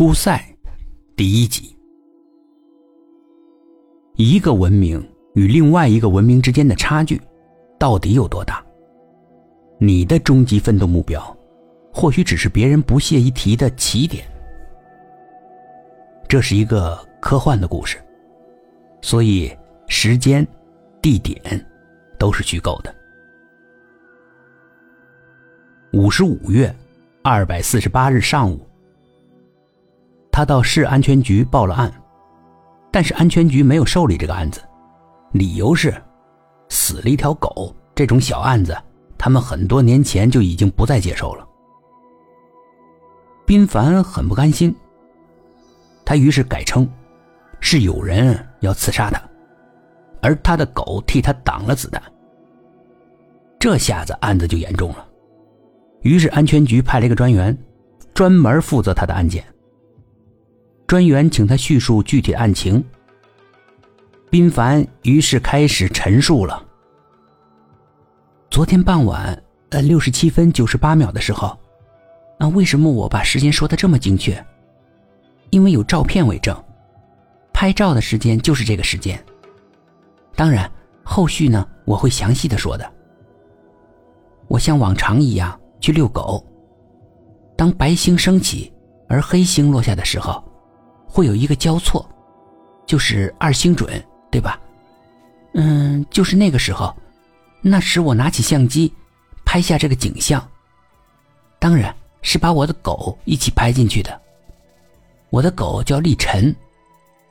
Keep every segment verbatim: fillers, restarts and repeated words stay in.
出塞第一集。一个文明与另外一个文明之间的差距到底有多大？你的终极奋斗目标或许只是别人不屑一提的起点。这是一个科幻的故事，所以时间、地点都是虚构的。五十五月二百四十八日上午，他到市安全局报了案，但是安全局没有受理这个案子，理由是死了一条狗这种小案子他们很多年前就已经不再接受了。宾凡很不甘心，他于是改称是有人要刺杀他，而他的狗替他挡了子弹。这下子案子就严重了，于是安全局派了一个专员专门负责他的案件。专员请他叙述具体的案情，宾凡于是开始陈述了。昨天傍晚呃六十七分九十八秒的时候，那、啊、为什么我把时间说得这么精确？因为有照片为证，拍照的时间就是这个时间。当然后续呢我会详细的说的。我像往常一样去遛狗，当白星升起而黑星落下的时候会有一个交错，就是二星准，对吧？嗯，就是那个时候，那时我拿起相机拍下这个景象，当然是把我的狗一起拍进去的。我的狗叫力晨，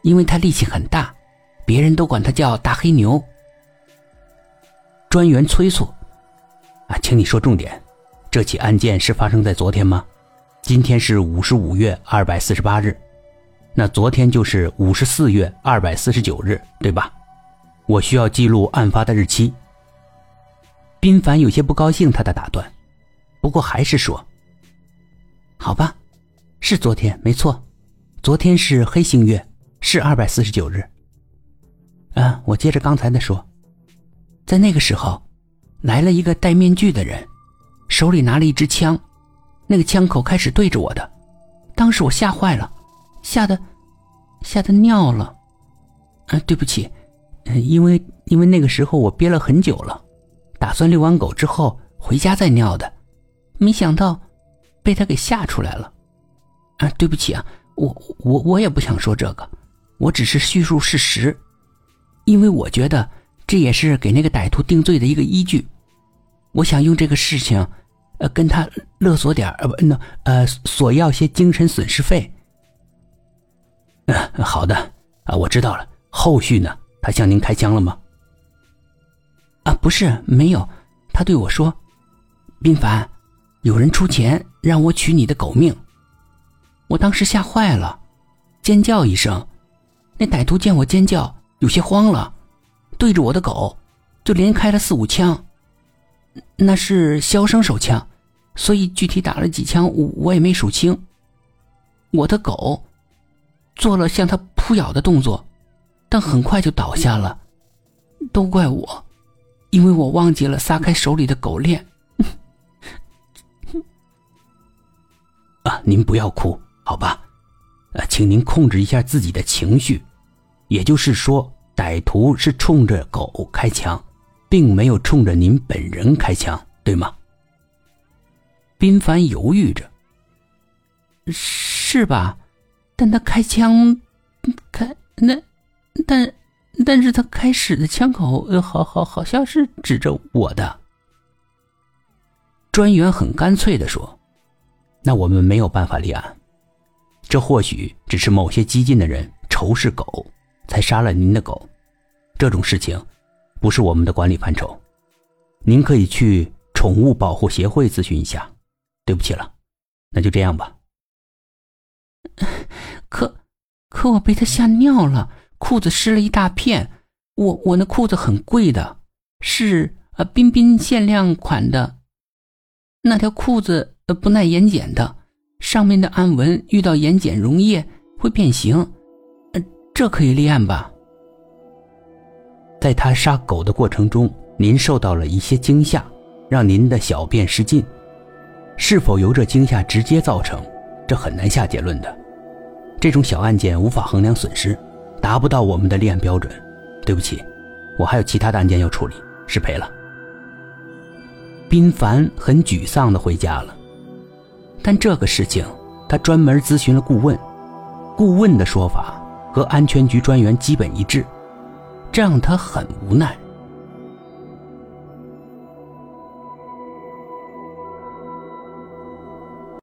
因为它力气很大，别人都管它叫大黑牛。专员催促啊，请你说重点，这起案件是发生在昨天吗？今天是五十五月二百四十八日，那昨天就是五十四月二百四十九日，对吧？我需要记录案发的日期。宾凡有些不高兴，他的打断，不过还是说，好吧，是昨天，没错，昨天是黑星月，是二百四十九日。啊，我接着刚才的说，在那个时候来了一个戴面具的人，手里拿了一支枪，那个枪口开始对着我的，当时我吓坏了，吓得吓得尿了。啊，对不起，因为因为那个时候我憋了很久了，打算遛完狗之后回家再尿的，没想到被他给吓出来了。啊，对不起啊，我我我也不想说这个，我只是叙述事实，因为我觉得这也是给那个歹徒定罪的一个依据。我想用这个事情呃，跟他勒索点呃不那呃索要些精神损失费。嗯、呃，好的啊，我知道了。后续呢？他向您开枪了吗？啊，不是，没有。他对我说：“宾凡，有人出钱让我取你的狗命。”我当时吓坏了，尖叫一声。那歹徒见我尖叫，有些慌了。对着我的狗就连开了四五枪，那是枭生手枪，所以具体打了几枪 我, 我也没数清。我的狗做了向他扑咬的动作，但很快就倒下了。都怪我，因为我忘记了撒开手里的狗链。啊，您不要哭好吧，啊，请您控制一下自己的情绪。也就是说，歹徒是冲着狗开枪，并没有冲着您本人开枪，对吗？宾凡犹豫着，是吧？但他开枪，开那，但但是他开始的枪口，呃，好好好像是指着我的。专员很干脆地说：“那我们没有办法立案，这或许只是某些激进的人仇视狗，才杀了您的狗，这种事情不是我们的管理范畴，您可以去宠物保护协会咨询一下。对不起了，那就这样吧。”可可我被他吓尿了，裤子湿了一大片，我我那裤子很贵的，是呃彬彬限量款的，那条裤子呃不耐盐碱的，上面的暗纹遇到盐碱溶液会变形。这可以立案吧？在他杀狗的过程中，您受到了一些惊吓，让您的小便失禁，是否由这惊吓直接造成，这很难下结论的，这种小案件无法衡量损失，达不到我们的立案标准，对不起，我还有其他的案件要处理，失陪了。宾凡很沮丧地回家了，但这个事情他专门咨询了顾问，顾问的说法和安全局专员基本一致，这让他很无奈。